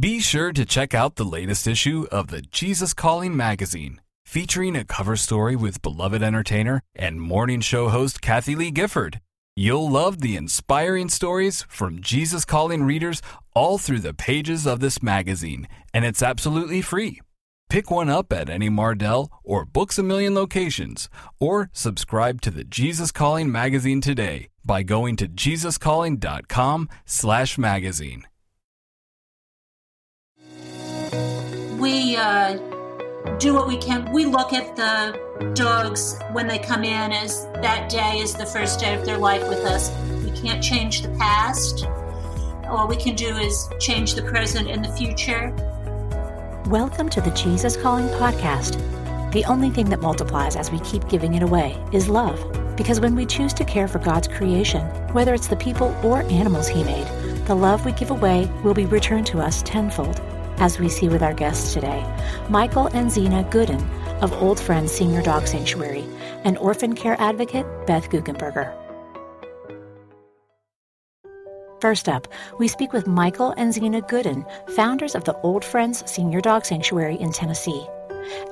Be sure to check out the latest issue of the Jesus Calling magazine, featuring a cover story with beloved entertainer and morning show host Kathy Lee Gifford. You'll love the inspiring stories from Jesus Calling readers all through the pages of this magazine, and it's absolutely free. Pick one up at any Mardell or Books A Million locations, or subscribe to the Jesus Calling magazine today by going to JesusCalling.com/magazine. We do what we can. We look at the dogs when they come in as that day is the first day of their life with us. We can't change the past. All we can do is change the present and the future. Welcome to the Jesus Calling podcast. The only thing that multiplies as we keep giving it away is love. Because when we choose to care for God's creation, whether it's the people or animals He made, the love we give away will be returned to us tenfold. As we see with our guests today, Michael and Zena Gooden of Old Friends Senior Dog Sanctuary, and orphan care advocate Beth Guckenberger. First up, we speak with Michael and Zena Gooden, founders of the Old Friends Senior Dog Sanctuary in Tennessee.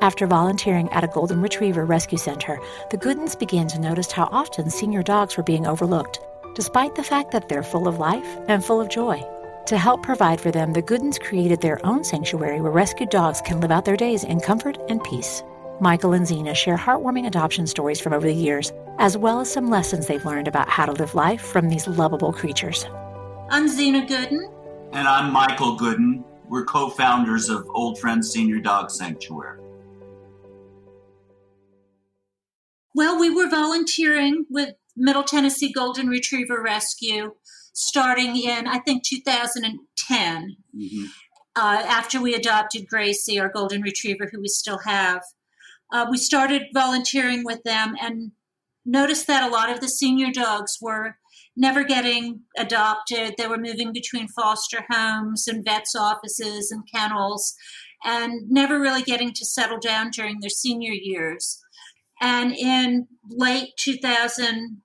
After volunteering at a Golden Retriever Rescue Center, the Goodens began to notice how often senior dogs were being overlooked, despite the fact that they're full of life and full of joy. To help provide for them, the Goodens created their own sanctuary where rescued dogs can live out their days in comfort and peace. Michael and Zena share heartwarming adoption stories from over the years, as well as some lessons they've learned about how to live life from these lovable creatures. I'm Zena Gooden. And I'm Michael Gooden. We're co-founders of Old Friends Senior Dog Sanctuary. Well, we were volunteering with Middle Tennessee Golden Retriever Rescue starting in, I think, 2010, after we adopted Gracie, our golden retriever, who we still have. We started volunteering with them and noticed that a lot of the senior dogs were never getting adopted. They were moving between foster homes and vets' offices and kennels and never really getting to settle down during their senior years. And in late 2011,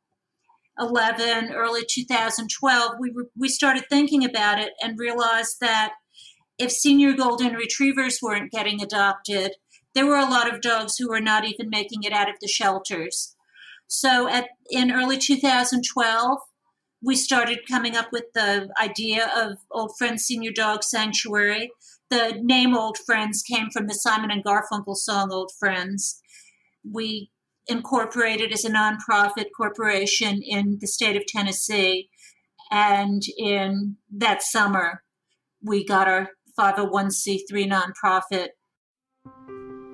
early 2012, we started thinking about it and realized that if senior golden retrievers weren't getting adopted, there were a lot of dogs who were not even making it out of the shelters. So in early 2012, we started coming up with the idea of Old Friends Senior Dog Sanctuary. The name Old Friends came from the Simon and Garfunkel song, Old Friends. We incorporated as a nonprofit corporation in the state of Tennessee. And in that summer, we got our 501c3 nonprofit.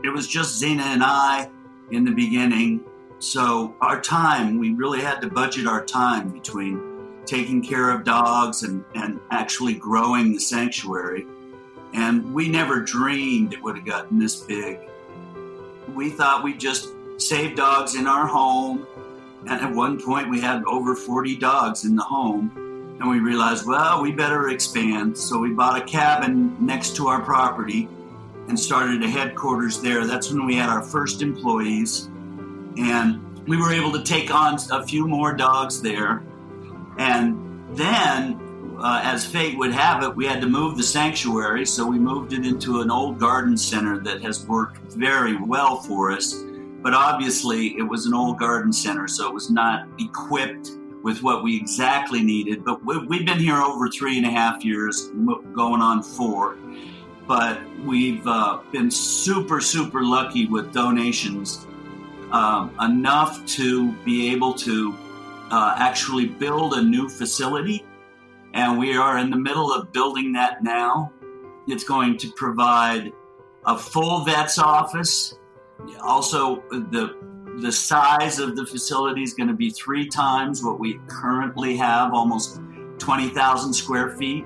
It was just Zena and I in the beginning. So our time, we really had to budget our time between taking care of dogs and actually growing the sanctuary. And we never dreamed it would have gotten this big. We thought we'd just save dogs in our home. And at one point we had over 40 dogs in the home. And we realized, well, we better expand. So we bought a cabin next to our property and started a headquarters there. That's when we had our first employees. And we were able to take on a few more dogs there. And then, as fate would have it, we had to move the sanctuary. So we moved it into an old garden center that has worked very well for us. But obviously, it was an old garden center, so it was not equipped with what we exactly needed. But we've been here over 3.5 years, going on 4. But we've been super, super lucky with donations, enough to be able to actually build a new facility. And we are in the middle of building that now. It's going to provide a full vet's office. Also, the size of the facility is going to be 3 times what we currently have, almost 20,000 square feet.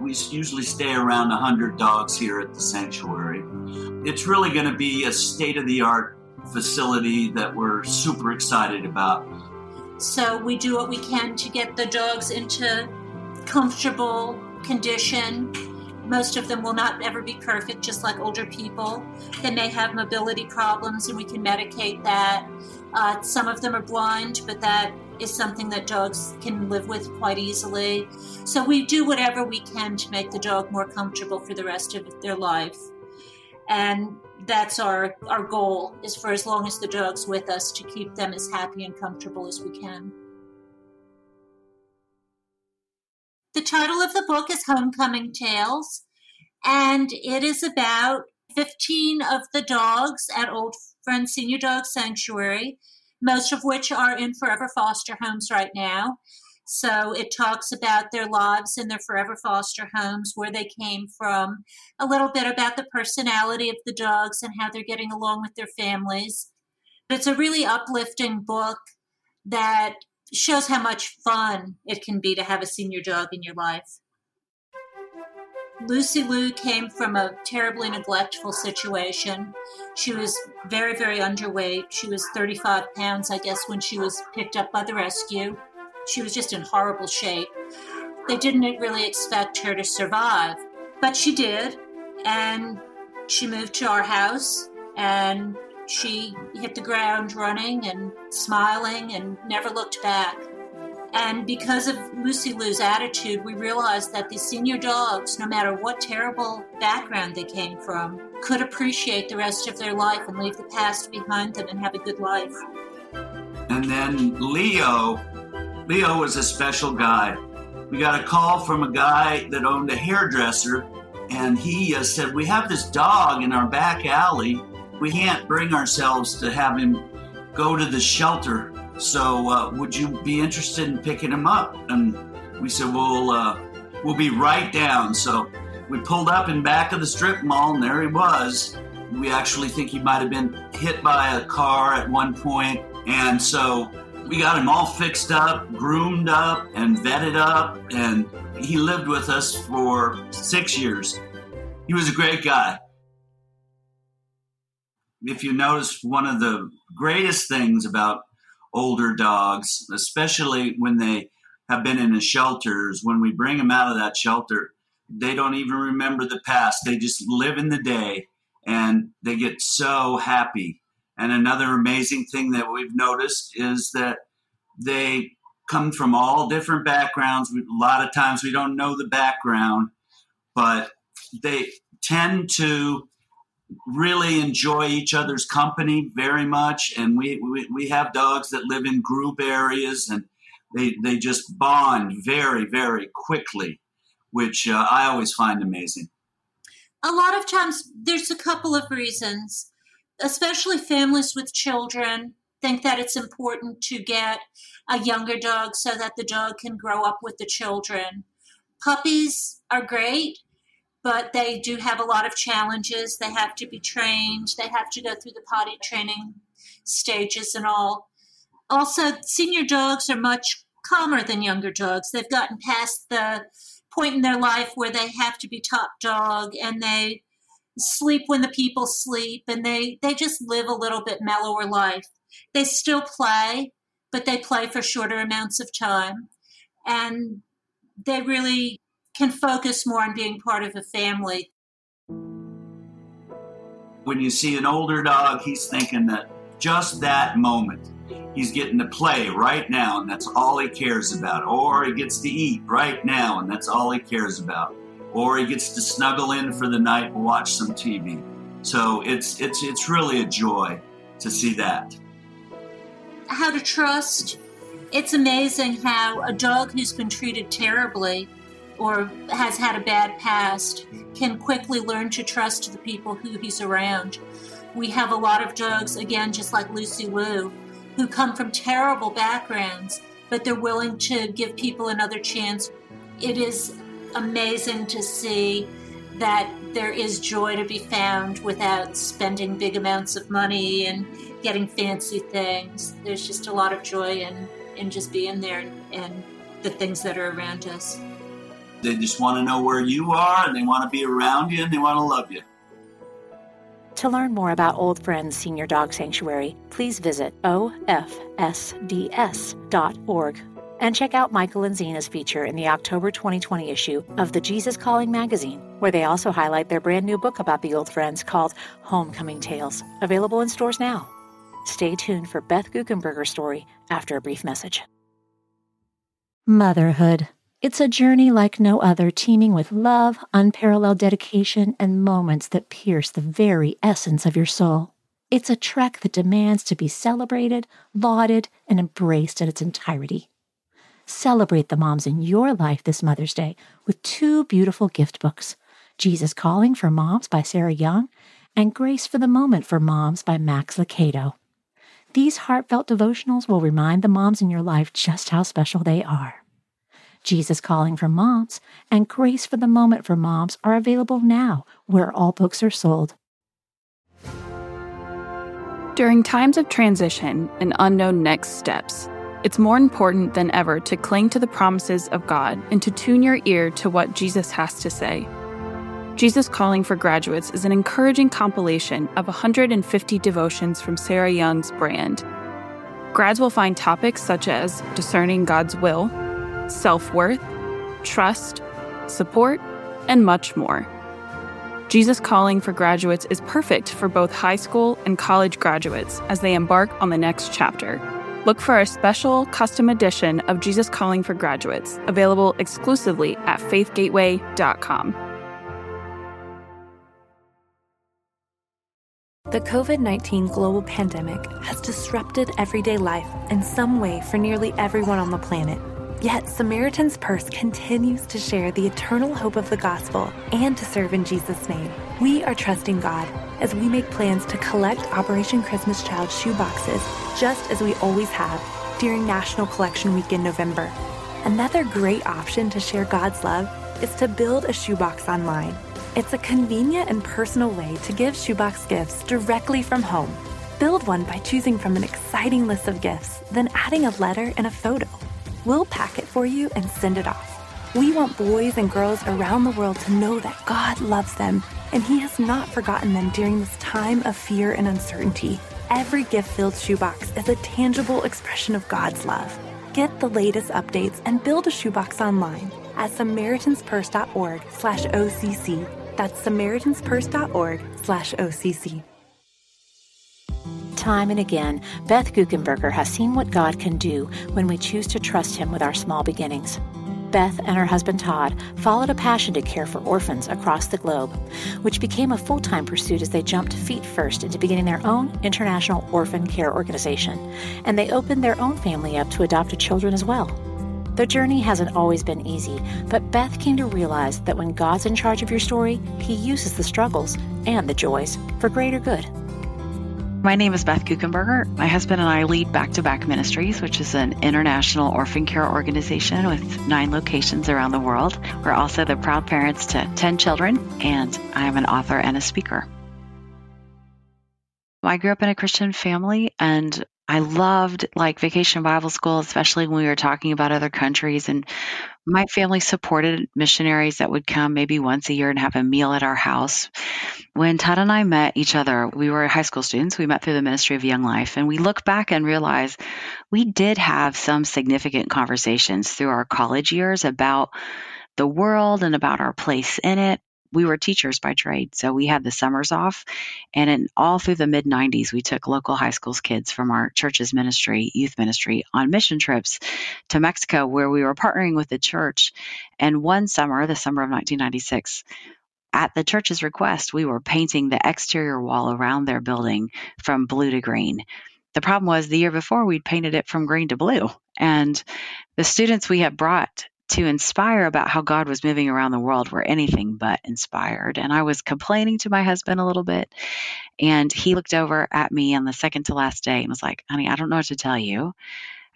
We usually stay around 100 dogs here at the sanctuary. It's really going to be a state-of-the-art facility that we're super excited about. So we do what we can to get the dogs into comfortable condition. Most of them will not ever be perfect, just like older people. They may have mobility problems, and we can medicate that. Some of them are blind, but that is something that dogs can live with quite easily. So we do whatever we can to make the dog more comfortable for the rest of their life. And that's our goal, is for as long as the dog's with us to keep them as happy and comfortable as we can. The title of the book is Homecoming Tales, and it is about 15 of the dogs at Old Friends Senior Dog Sanctuary, most of which are in forever foster homes right now. So it talks about their lives in their forever foster homes, where they came from, a little bit about the personality of the dogs and how they're getting along with their families. But it's a really uplifting book that shows how much fun it can be to have a senior dog in your life. Lucy Lou came from a terribly neglectful situation. She was very, very underweight. She was 35 pounds, I guess, when she was picked up by the rescue. She was just in horrible shape. They didn't really expect her to survive, but she did. And she moved to our house, and she hit the ground running and smiling and never looked back. And because of Lucy Lou's attitude, we realized that these senior dogs, no matter what terrible background they came from, could appreciate the rest of their life and leave the past behind them and have a good life. And then Leo was a special guy. We got a call from a guy that owned a hairdresser, and he said, "We have this dog in our back alley. We can't bring ourselves to have him go to the shelter. So would you be interested in picking him up?" And we said, we'll be right down. So we pulled up in back of the strip mall, and there he was. We actually think he might have been hit by a car at one point. And so we got him all fixed up, groomed up, and vetted up. And he lived with us for 6 years. He was a great guy. If you notice, one of the greatest things about older dogs, especially when they have been in a shelter, is when we bring them out of that shelter, they don't even remember the past. They just live in the day, and they get so happy. And another amazing thing that we've noticed is that they come from all different backgrounds. A lot of times we don't know the background, but they tend to really enjoy each other's company very much. And we have dogs that live in group areas, and they just bond very, very quickly, which I always find amazing. A lot of times there's a couple of reasons, especially families with children think that it's important to get a younger dog so that the dog can grow up with the children. Puppies are great, but they do have a lot of challenges. They have to be trained. They have to go through the potty training stages and all. Also, senior dogs are much calmer than younger dogs. They've gotten past the point in their life where they have to be top dog, and they sleep when the people sleep, and they just live a little bit mellower life. They still play, but they play for shorter amounts of time, and they really can focus more on being part of a family. When you see an older dog, he's thinking that just that moment. He's getting to play right now, and that's all he cares about. Or he gets to eat right now, and that's all he cares about. Or he gets to snuggle in for the night and watch some TV. So it's really a joy to see that. How to trust. It's amazing how a dog who's been treated terribly or has had a bad past can quickly learn to trust the people who he's around. We have a lot of dogs, again, just like Lucy Lou, who come from terrible backgrounds, but they're willing to give people another chance. It is amazing to see that there is joy to be found without spending big amounts of money and getting fancy things. There's just a lot of joy in just being there and the things that are around us. They just want to know where you are, and they want to be around you, and they want to love you. To learn more about Old Friends Senior Dog Sanctuary, please visit ofsds.org and check out Michael and Zena's feature in the October 2020 issue of the Jesus Calling magazine, where they also highlight their brand new book about the Old Friends called Homecoming Tales, available in stores now. Stay tuned for Beth Guckenberger's story after a brief message. Motherhood. It's a journey like no other, teeming with love, unparalleled dedication, and moments that pierce the very essence of your soul. It's a trek that demands to be celebrated, lauded, and embraced in its entirety. Celebrate the moms in your life this Mother's Day with two beautiful gift books, Jesus Calling for Moms by Sarah Young and Grace for the Moment for Moms by Max Licato. These heartfelt devotionals will remind the moms in your life just how special they are. Jesus Calling for Moms and Grace for the Moment for Moms are available now where all books are sold. During times of transition and unknown next steps, it's more important than ever to cling to the promises of God and to tune your ear to what Jesus has to say. Jesus Calling for Graduates is an encouraging compilation of 150 devotions from Sarah Young's brand. Grads will find topics such as discerning God's will, self-worth, trust, support, and much more. Jesus Calling for Graduates is perfect for both high school and college graduates as they embark on the next chapter. Look for our special custom edition of Jesus Calling for Graduates, available exclusively at faithgateway.com. The COVID-19 global pandemic has disrupted everyday life in some way for nearly everyone on the planet. Yet Samaritan's Purse continues to share the eternal hope of the gospel and to serve in Jesus' name. We are trusting God as we make plans to collect Operation Christmas Child shoe boxes, just as we always have, during National Collection Week in November. Another great option to share God's love is to build a shoebox online. It's a convenient and personal way to give shoebox gifts directly from home. Build one by choosing from an exciting list of gifts, then adding a letter and a photo. We'll pack it for you and send it off. We want boys and girls around the world to know that God loves them and He has not forgotten them during this time of fear and uncertainty. Every gift-filled shoebox is a tangible expression of God's love. Get the latest updates and build a shoebox online at SamaritansPurse.org/OCC. That's SamaritansPurse.org/OCC. Time and again, Beth Guckenberger has seen what God can do when we choose to trust Him with our small beginnings. Beth and her husband Todd followed a passion to care for orphans across the globe, which became a full-time pursuit as they jumped feet first into beginning their own international orphan care organization, and they opened their own family up to adopted children as well. Their journey hasn't always been easy, but Beth came to realize that when God's in charge of your story, He uses the struggles and the joys for greater good. My name is Beth Guckenberger. My husband and I lead Back to Back Ministries, which is an international orphan care organization with 9 locations around the world. We're also the proud parents to 10 children, and I'm an author and a speaker. I grew up in a Christian family, and I loved Vacation Bible School, especially when we were talking about other countries. And my family supported missionaries that would come maybe once a year and have a meal at our house. When Todd and I met each other, we were high school students. We met through the ministry of Young Life. And we look back and realize we did have some significant conversations through our college years about the world and about our place in it. We were teachers by trade, so we had the summers off. And all through the mid-90s, we took local high school's kids from our church's ministry, youth ministry, on mission trips to Mexico, where we were partnering with the church. And one summer, the summer of 1996, at the church's request, we were painting the exterior wall around their building from blue to green. The problem was the year before, we'd painted it from green to blue. And the students we had brought to inspire about how God was moving around the world were anything but inspired. And I was complaining to my husband a little bit. And he looked over at me on the second to last day and was like, honey, I don't know what to tell you.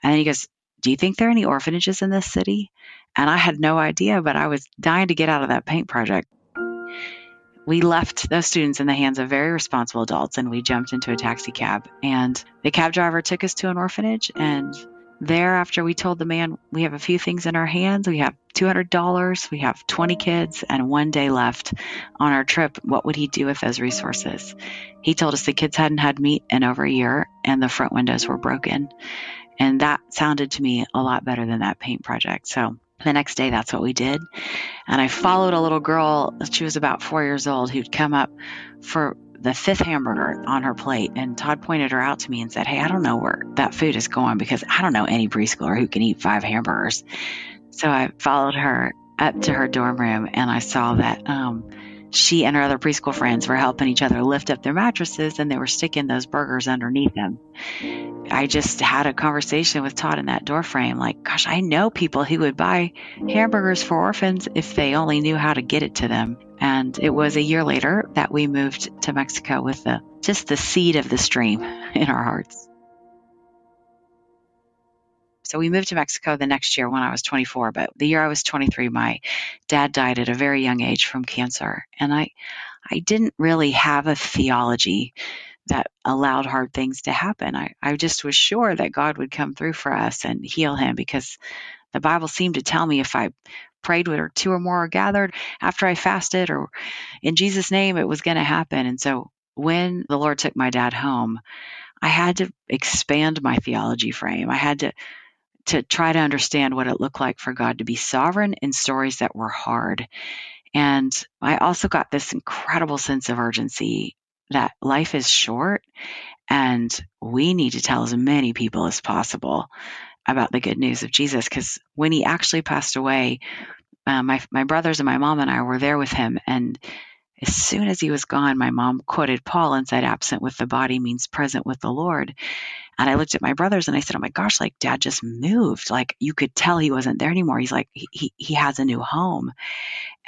And he goes, do you think there are any orphanages in this city? And I had no idea, but I was dying to get out of that paint project. We left those students in the hands of very responsible adults, and we jumped into a taxi cab. And the cab driver took us to an orphanage, and thereafter, we told the man, we have a few things in our hands. We have $200, we have 20 kids, and one day left on our trip. What would he do with those resources? He told us the kids hadn't had meat in over a year, and the front windows were broken. And that sounded to me a lot better than that paint project. So the next day, that's what we did. And I followed a little girl. She was about 4 years old who'd come up for the fifth hamburger on her plate, and Todd pointed her out to me and said, hey, I don't know where that food is going because I don't know any preschooler who can eat 5 hamburgers. So I followed her up to her dorm room, and I saw that she and her other preschool friends were helping each other lift up their mattresses, and they were sticking those burgers underneath them. I just had a conversation with Todd in that doorframe, like, gosh, I know people who would buy hamburgers for orphans if they only knew how to get it to them. And it was a year later that we moved to Mexico with just the seed of this dream in our hearts. So we moved to Mexico the next year when I was 24, but the year I was 23, my dad died at a very young age from cancer. And I didn't really have a theology that allowed hard things to happen. I just was sure that God would come through for us and heal him, because the Bible seemed to tell me if I prayed where 2 or more are gathered, after I fasted or in Jesus' name, it was going to happen. And so when the Lord took my dad home, I had to expand my theology frame. I had to try to understand what it looked like for God to be sovereign in stories that were hard. And I also got this incredible sense of urgency that life is short and we need to tell as many people as possible about the good news of Jesus. Because when he actually passed away, my brothers and my mom and I were there with him. And as soon as he was gone, my mom quoted Paul and said, absent with the body means present with the Lord. And I looked at my brothers and I said, oh my gosh, like Dad just moved. Like you could tell he wasn't there anymore. He's like, he has a new home.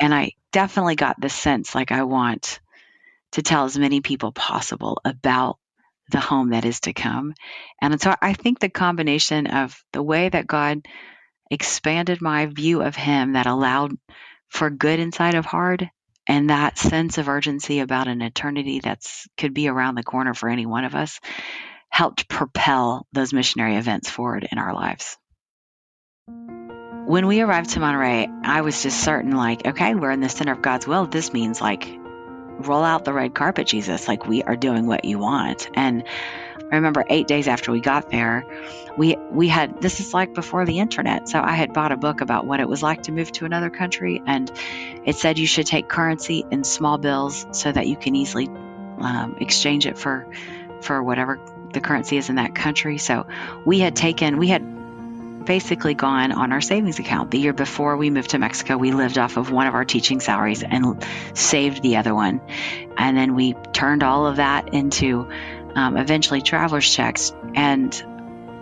And I definitely got this sense, like I want to tell as many people possible about the home that is to come. And so I think the combination of the way that God expanded my view of him that allowed for good inside of hard, and that sense of urgency about an eternity that could be around the corner for any one of us, helped propel those missionary events forward in our lives. When we arrived to Monterey, I was just certain, like, okay, we're in the center of God's will. This means, like, roll out the red carpet, Jesus. Like, we are doing what you want. And I remember 8 days after we got there, we had, this is like before the internet. So I had bought a book about what it was like to move to another country. And it said you should take currency in small bills so that you can easily exchange it for whatever the currency is in that country. So we had basically gone on our savings account. The year before we moved to Mexico, we lived off of one of our teaching salaries and saved the other one. And then we turned all of that into eventually traveler's checks. And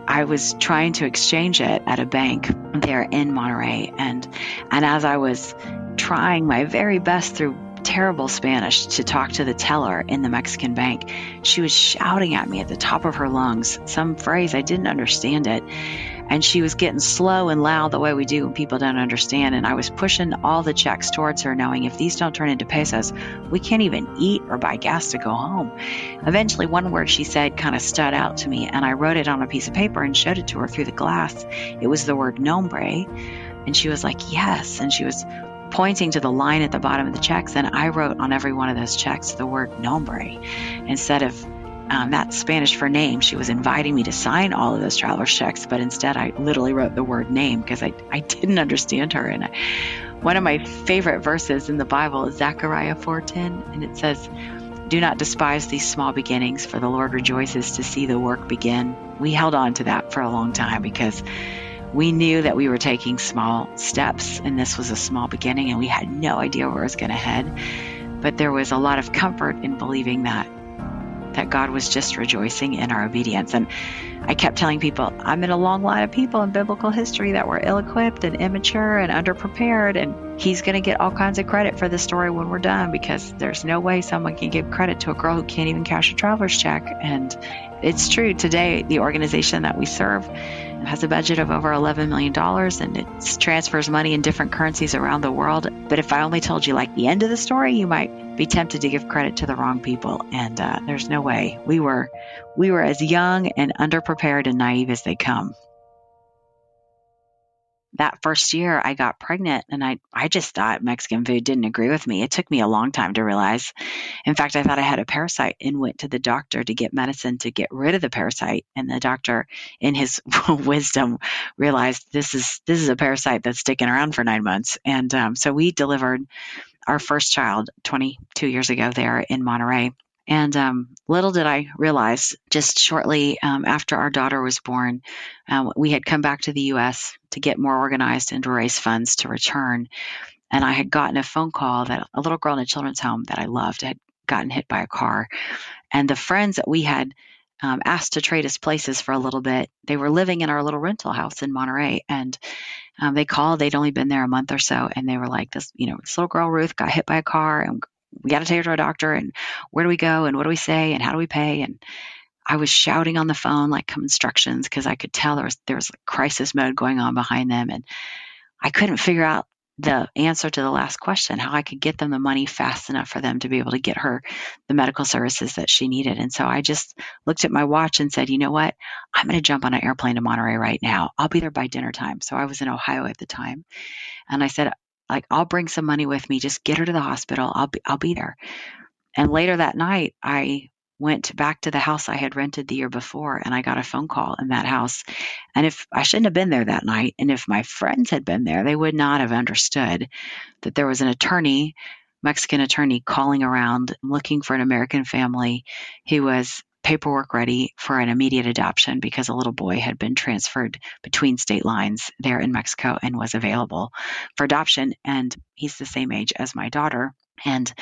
I was trying to exchange it at a bank there in Monterey. And as I was trying my very best through terrible Spanish to talk to the teller in the Mexican bank, she was shouting at me at the top of her lungs, some phrase, I didn't understand it. And she was getting slow and loud the way we do when people don't understand. And I was pushing all the checks towards her, knowing if these don't turn into pesos, we can't even eat or buy gas to go home. Eventually, one word she said kind of stood out to me, and I wrote it on a piece of paper and showed it to her through the glass. It was the word nombre. And she was like, yes. And she was pointing to the line at the bottom of the checks. And I wrote on every one of those checks the word nombre instead of that's Spanish for name. She was inviting me to sign all of those traveler's checks, but instead I literally wrote the word name because I didn't understand her. And one of my favorite verses in the Bible is Zechariah 4:10, and it says, do not despise these small beginnings, for the Lord rejoices to see the work begin. We held on to that for a long time because we knew that we were taking small steps, and this was a small beginning, and we had no idea where it was going to head. But there was a lot of comfort in believing that God was just rejoicing in our obedience. And I kept telling people, I'm in a long line of people in biblical history that were ill-equipped and immature and underprepared, and he's going to get all kinds of credit for this story when we're done, because there's no way someone can give credit to a girl who can't even cash a traveler's check. And it's true. Today, the organization that we serve has a budget of over $11 million, and it transfers money in different currencies around the world. But if I only told you like the end of the story, you might be tempted to give credit to the wrong people. And there's no way. We were as young and underprepared and naive as they come. That first year I got pregnant, and I just thought Mexican food didn't agree with me. It took me a long time to realize. In fact, I thought I had a parasite and went to the doctor to get medicine to get rid of the parasite. And the doctor, in his wisdom, realized this is a parasite that's sticking around for 9 months. And so we delivered our first child 22 years ago there in Monterey. And little did I realize, just shortly after our daughter was born, we had come back to the U.S. to get more organized and to raise funds to return. And I had gotten a phone call that a little girl in a children's home that I loved had gotten hit by a car. And the friends that we had asked to trade us places for a little bit, they were living in our little rental house in Monterey. And they called. They'd only been there a month or so. And they were like, this little girl, Ruth, got hit by a car. And we got to take her to a doctor. And where do we go? And what do we say? And how do we pay? And I was shouting on the phone like instructions, because I could tell there was a crisis mode going on behind them. And I couldn't figure out the answer to the last question, how I could get them the money fast enough for them to be able to get her the medical services that she needed. And so I just looked at my watch and said, you know what, I'm going to jump on an airplane to Monterey right now. I'll be there by dinner time. So I was in Ohio at the time. And I said, like, I'll bring some money with me. Just get her to the hospital. I'll be there. And later that night, I went back to the house I had rented the year before, and I got a phone call in that house. And if I shouldn't have been there that night, and if my friends had been there, they would not have understood that there was an attorney, Mexican attorney, calling around looking for an American family who was paperwork ready for an immediate adoption, because a little boy had been transferred between state lines there in Mexico and was available for adoption. And he's the same age as my daughter. And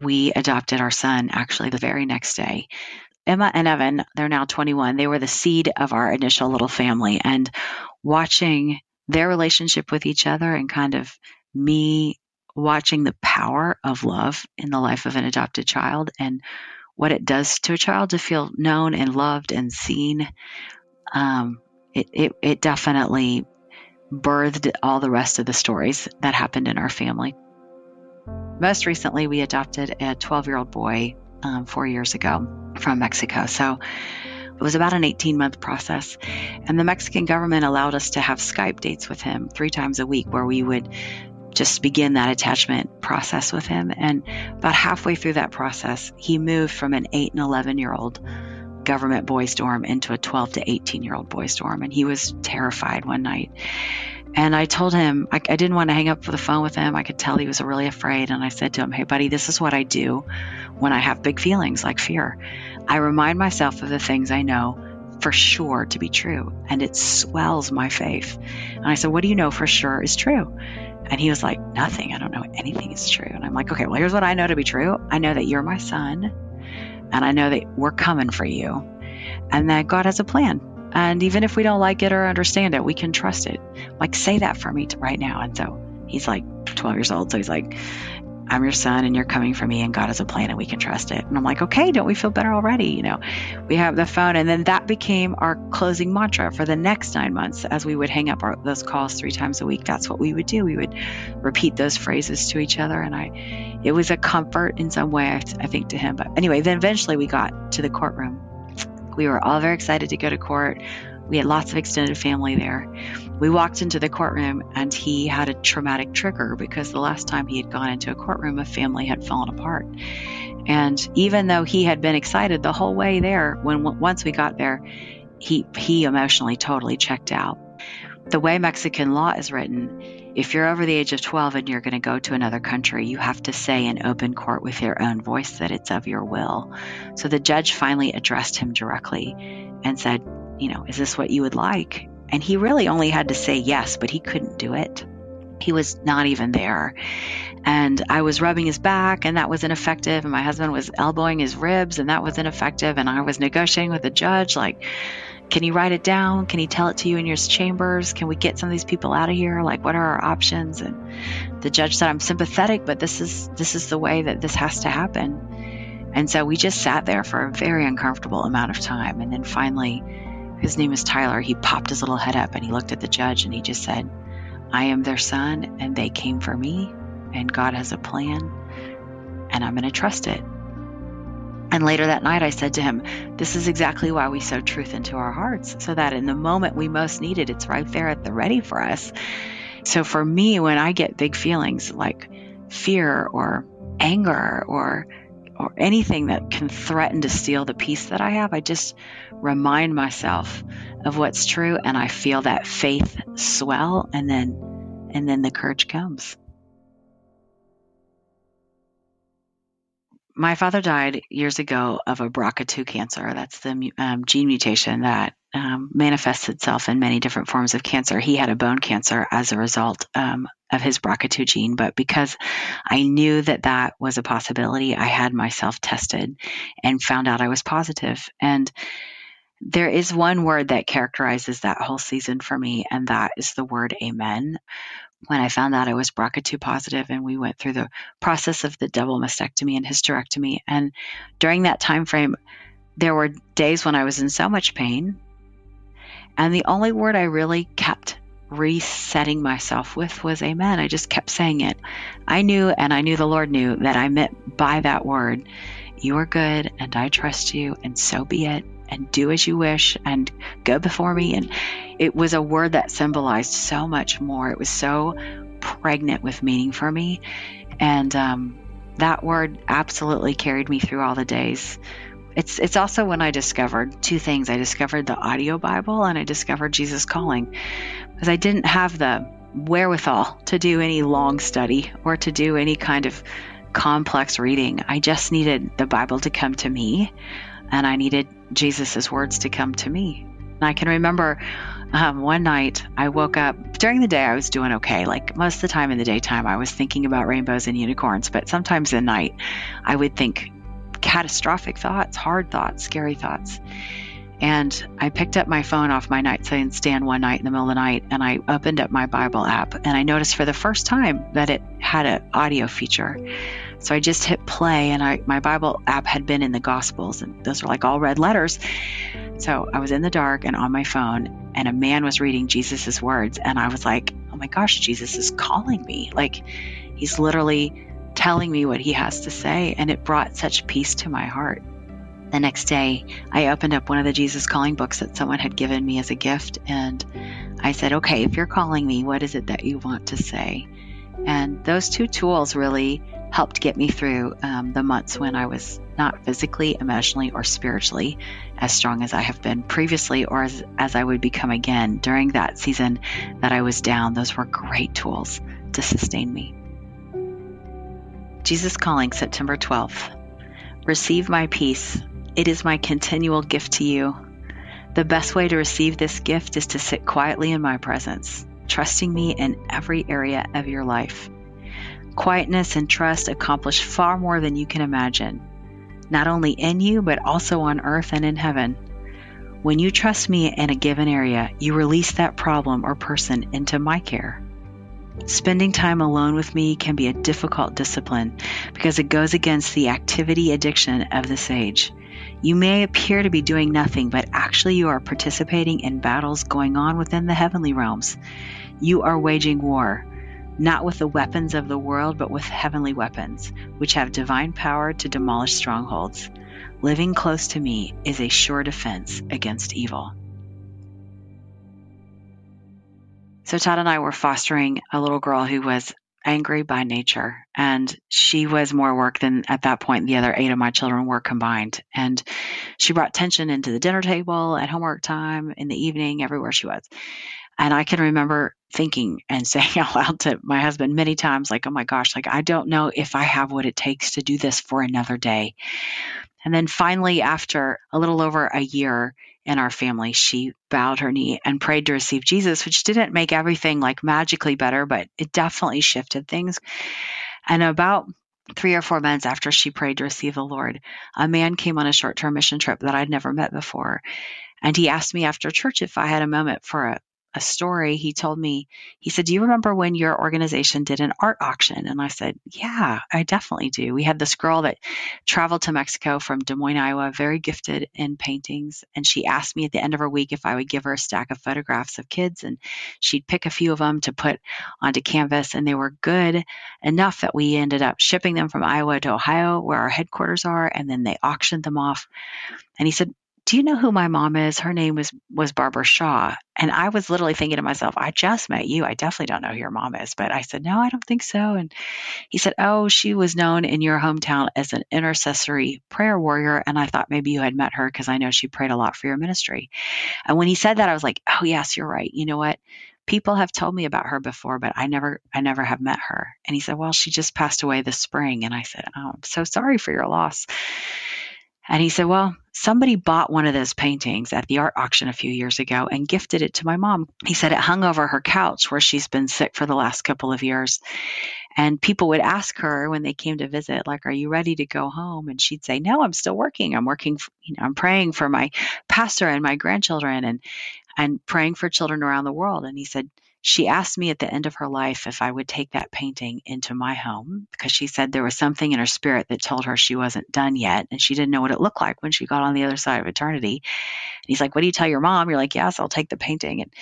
we adopted our son actually the very next day. Emma and Evan, they're now 21. They were the seed of our initial little family. And watching their relationship with each other, and kind of me watching the power of love in the life of an adopted child, and what it does to a child to feel known and loved and seen, it definitely birthed all the rest of the stories that happened in our family. Most recently, we adopted a 12-year-old boy 4 years ago from Mexico. So it was about an 18-month process. And the Mexican government allowed us to have Skype dates with him 3 times a week, where we would just begin that attachment process with him. And about halfway through that process, he moved from an 8 and 11-year-old government boys' dorm into a 12 to 18-year-old boys' dorm. And he was terrified one night. And I told him, I didn't want to hang up the phone with him. I could tell he was really afraid. And I said to him, hey, buddy, this is what I do when I have big feelings like fear. I remind myself of the things I know for sure to be true, and it swells my faith. And I said, what do you know for sure is true? And he was like, nothing. I don't know anything is true. And I'm like, okay, well, here's what I know to be true. I know that you're my son, and I know that we're coming for you, and that God has a plan. And even if we don't like it or understand it, we can trust it. Like, say that for me right now. And so he's like 12 years old. So he's like, I'm your son, and you're coming for me, and God has a plan, and we can trust it. And I'm like, okay, don't we feel better already? You know, we have the phone. And then that became our closing mantra for the next 9 months. As we would hang up those calls 3 times a week, that's what we would do. We would repeat those phrases to each other. And it was a comfort in some way, I think, to him. But anyway, then eventually we got to the courtroom. We were all very excited to go to court. We had lots of extended family there. We walked into the courtroom, and he had a traumatic trigger, because the last time he had gone into a courtroom, a family had fallen apart. And even though he had been excited the whole way there, once we got there, he emotionally totally checked out. The way Mexican law is written, if you're over the age of 12 and you're going to go to another country, you have to say in open court with your own voice that it's of your will. So the judge finally addressed him directly and said, is this what you would like? And he really only had to say yes, but he couldn't do it. He was not even there. And I was rubbing his back, and that was ineffective. And my husband was elbowing his ribs, and that was ineffective. And I was negotiating with the judge, like, can he write it down? Can he tell it to you in your chambers? Can we get some of these people out of here? Like, what are our options? And the judge said, I'm sympathetic, but this is the way that this has to happen. And so we just sat there for a very uncomfortable amount of time. And then finally, his name is Tyler, he popped his little head up, and he looked at the judge, and he just said, I am their son, and they came for me, and God has a plan, and I'm going to trust it. And later that night, I said to him, this is exactly why we sow truth into our hearts, so that in the moment we most need it, it's right there at the ready for us. So for me, when I get big feelings like fear or anger or anything that can threaten to steal the peace that I have, I just remind myself of what's true, and I feel that faith swell, and then the courage comes. My father died years ago of a BRCA2 cancer. That's the gene mutation that manifests itself in many different forms of cancer. He had a bone cancer as a result of his BRCA2 gene. But because I knew that that was a possibility, I had myself tested and found out I was positive. And there is one word that characterizes that whole season for me, and that is the word amen. When I found out I was BRCA2 positive and we went through the process of the double mastectomy and hysterectomy. And during that time frame, there were days when I was in so much pain. And the only word I really kept resetting myself with was amen. I just kept saying it. I knew, and I knew the Lord knew, that I meant by that word, you are good and I trust you and so be it. And do as you wish and go before me. And it was a word that symbolized so much more. It was so pregnant with meaning for me. And that word absolutely carried me through all the days. It's also when I discovered two things. I discovered the audio Bible and I discovered Jesus Calling, because I didn't have the wherewithal to do any long study or to do any kind of complex reading. I just needed the Bible to come to me, and I needed Jesus's words to come to me. And I can remember one night I woke up. During the day I was doing okay. Like most of the time in the daytime I was thinking about rainbows and unicorns, but sometimes at night I would think catastrophic thoughts, hard thoughts, scary thoughts. And I picked up my phone off my nightstand one night in the middle of the night, and I opened up my Bible app, and I noticed for the first time that it had an audio feature. So I just hit play, and my Bible app had been in the Gospels, and those were like all red letters. So I was in the dark and on my phone, and a man was reading Jesus's words, and I was like, oh my gosh, Jesus is calling me. Like, he's literally telling me what he has to say, and it brought such peace to my heart. The next day, I opened up one of the Jesus Calling books that someone had given me as a gift, and I said, okay, if you're calling me, what is it that you want to say? And those two tools really helped get me through the months when I was not physically, emotionally, or spiritually as strong as I have been previously, or as I would become again during that season that I was down. Those were great tools to sustain me. Jesus Calling, September 12th. Receive my peace. It is my continual gift to you. The best way to receive this gift is to sit quietly in my presence, trusting me in every area of your life. Quietness and trust accomplish far more than you can imagine, not only in you, but also on earth and in heaven. When you trust me in a given area, you release that problem or person into my care. Spending time alone with me can be a difficult discipline because it goes against the activity addiction of this age. You may appear to be doing nothing, but actually you are participating in battles going on within the heavenly realms. You are waging war, not with the weapons of the world, but with heavenly weapons, which have divine power to demolish strongholds. Living close to me is a sure defense against evil. So Todd and I were fostering a little girl who was angry by nature, and she was more work than at that point the other 8 of my children were combined. And she brought tension into the dinner table, at homework time, in the evening, everywhere she was. And I can remember thinking and saying out loud to my husband many times, like, oh my gosh, like, I don't know if I have what it takes to do this for another day. And then finally, after a little over a year in our family, she bowed her knee and prayed to receive Jesus, which didn't make everything like magically better, but it definitely shifted things. And about 3 or 4 months after she prayed to receive the Lord, a man came on a short-term mission trip that I'd never met before. And he asked me after church if I had a moment for a story. He told me, he said, do you remember when your organization did an art auction? And I said, yeah, I definitely do. We had this girl that traveled to Mexico from Des Moines, Iowa, very gifted in paintings. And she asked me at the end of her week if I would give her a stack of photographs of kids, and she'd pick a few of them to put onto canvas. And they were good enough that we ended up shipping them from Iowa to Ohio, where our headquarters are. And then they auctioned them off. And he said, do you know who my mom is? Her name was Barbara Shaw. And I was literally thinking to myself, I just met you. I definitely don't know who your mom is. But I said, no, I don't think so. And he said, oh, she was known in your hometown as an intercessory prayer warrior. And I thought maybe you had met her because I know she prayed a lot for your ministry. And when he said that, I was like, oh, yes, you're right. You know what? people have told me about her before, but I never have met her. And he said, well, she just passed away this spring. And I said, oh, I'm so sorry for your loss. And he said, well, somebody bought one of those paintings at the art auction a few years ago and gifted it to my mom. He said it hung over her couch where she's been sick for the last couple of years. And people would ask her when they came to visit, like, are you ready to go home? And she'd say, no, I'm still working. I'm working, I'm praying for my pastor and my grandchildren and praying for children around the world. And he said, she asked me at the end of her life if I would take that painting into my home, because she said there was something in her spirit that told her she wasn't done yet, and she didn't know what it looked like when she got on the other side of eternity. And he's like, what do you tell your mom? You're like, yes, I'll take the painting. And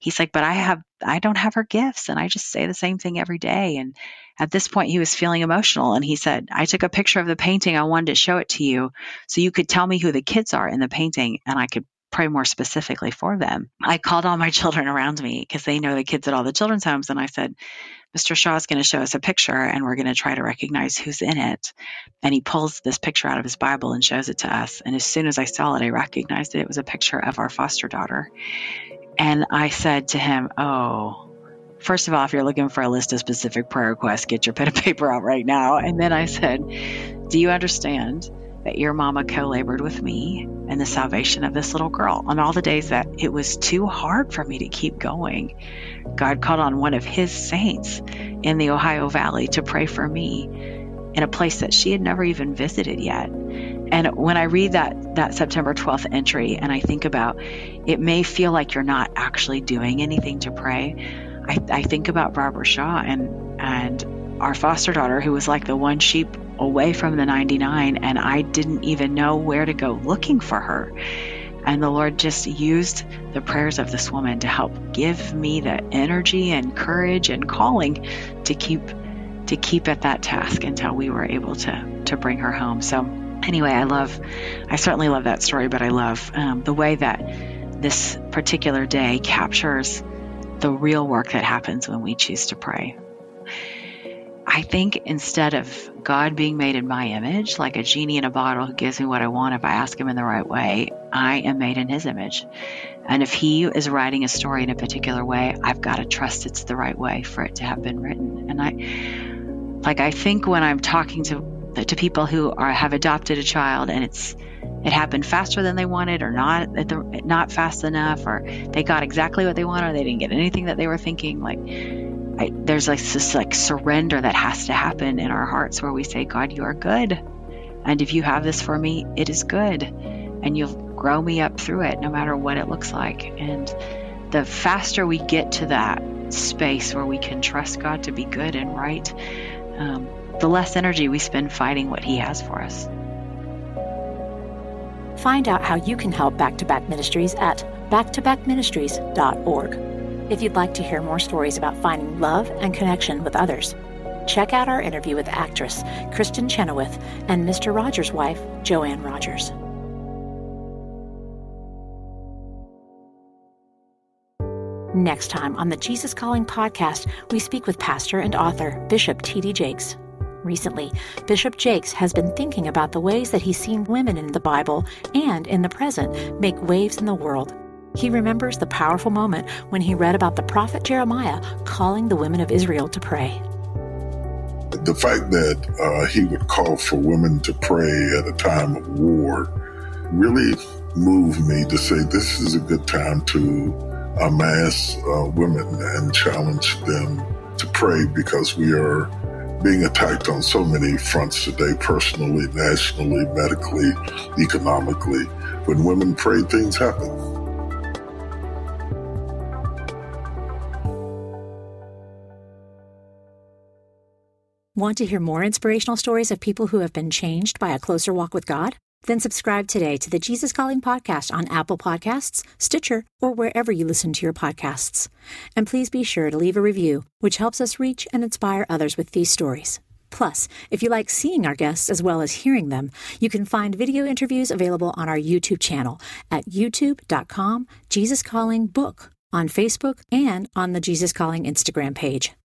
he's like, but I don't have her gifts, and I just say the same thing every day. And at this point, he was feeling emotional, and he said, I took a picture of the painting. I wanted to show it to you so you could tell me who the kids are in the painting, and I could pray more specifically for them. I called all my children around me because they know the kids at all the children's homes. And I said, Mr. Shaw is going to show us a picture and we're going to try to recognize who's in it. And he pulls this picture out of his Bible and shows it to us. And as soon as I saw it, I recognized it. It was a picture of our foster daughter. And I said to him, oh, first of all, if you're looking for a list of specific prayer requests, get your pen and paper out right now. And then I said, do you understand that your mama co-labored with me and the salvation of this little girl on all the days that it was too hard for me to keep going? God called on one of his saints in the Ohio Valley to pray for me in a place that she had never even visited yet. And when I read that September 12th entry and I think about, it may feel like you're not actually doing anything to pray. I think about Barbara Shaw and our foster daughter, who was like the one sheep away from the 99, and I didn't even know where to go looking for her. And the Lord just used the prayers of this woman to help give me the energy and courage and calling to keep at that task until we were able to bring her home. So anyway, I certainly love that story, but I love the way that this particular day captures the real work that happens when we choose to pray. I think instead of God being made in my image, like a genie in a bottle who gives me what I want if I ask him in the right way, I am made in his image. And if he is writing a story in a particular way, I've got to trust it's the right way for it to have been written. And I think when I'm talking to people who have adopted a child and it happened faster than they wanted, or not fast enough, or they got exactly what they wanted, or they didn't get anything that they were thinking, there's this surrender that has to happen in our hearts where we say, God, you are good. And if you have this for me, it is good. And you'll grow me up through it, no matter what it looks like. And the faster we get to that space where we can trust God to be good and right, the less energy we spend fighting what he has for us. Find out how you can help Back to Back Ministries at backtobackministries.org. If you'd like to hear more stories about finding love and connection with others, check out our interview with actress Kristen Chenoweth and Mr. Rogers' wife, Joanne Rogers. Next time on the Jesus Calling podcast, we speak with pastor and author Bishop T.D. Jakes. Recently, Bishop Jakes has been thinking about the ways that he's seen women in the Bible and in the present make waves in the world. He remembers the powerful moment when he read about the prophet Jeremiah calling the women of Israel to pray. The fact that he would call for women to pray at a time of war really moved me to say this is a good time to amass women and challenge them to pray, because we are being attacked on so many fronts today, personally, nationally, medically, economically. When women pray, things happen. Want to hear more inspirational stories of people who have been changed by a closer walk with God? Then subscribe today to the Jesus Calling podcast on Apple Podcasts, Stitcher, or wherever you listen to your podcasts. And please be sure to leave a review, which helps us reach and inspire others with these stories. Plus, if you like seeing our guests as well as hearing them, you can find video interviews available on our YouTube channel at youtube.com/JesusCallingBook, on Facebook, and on the Jesus Calling Instagram page.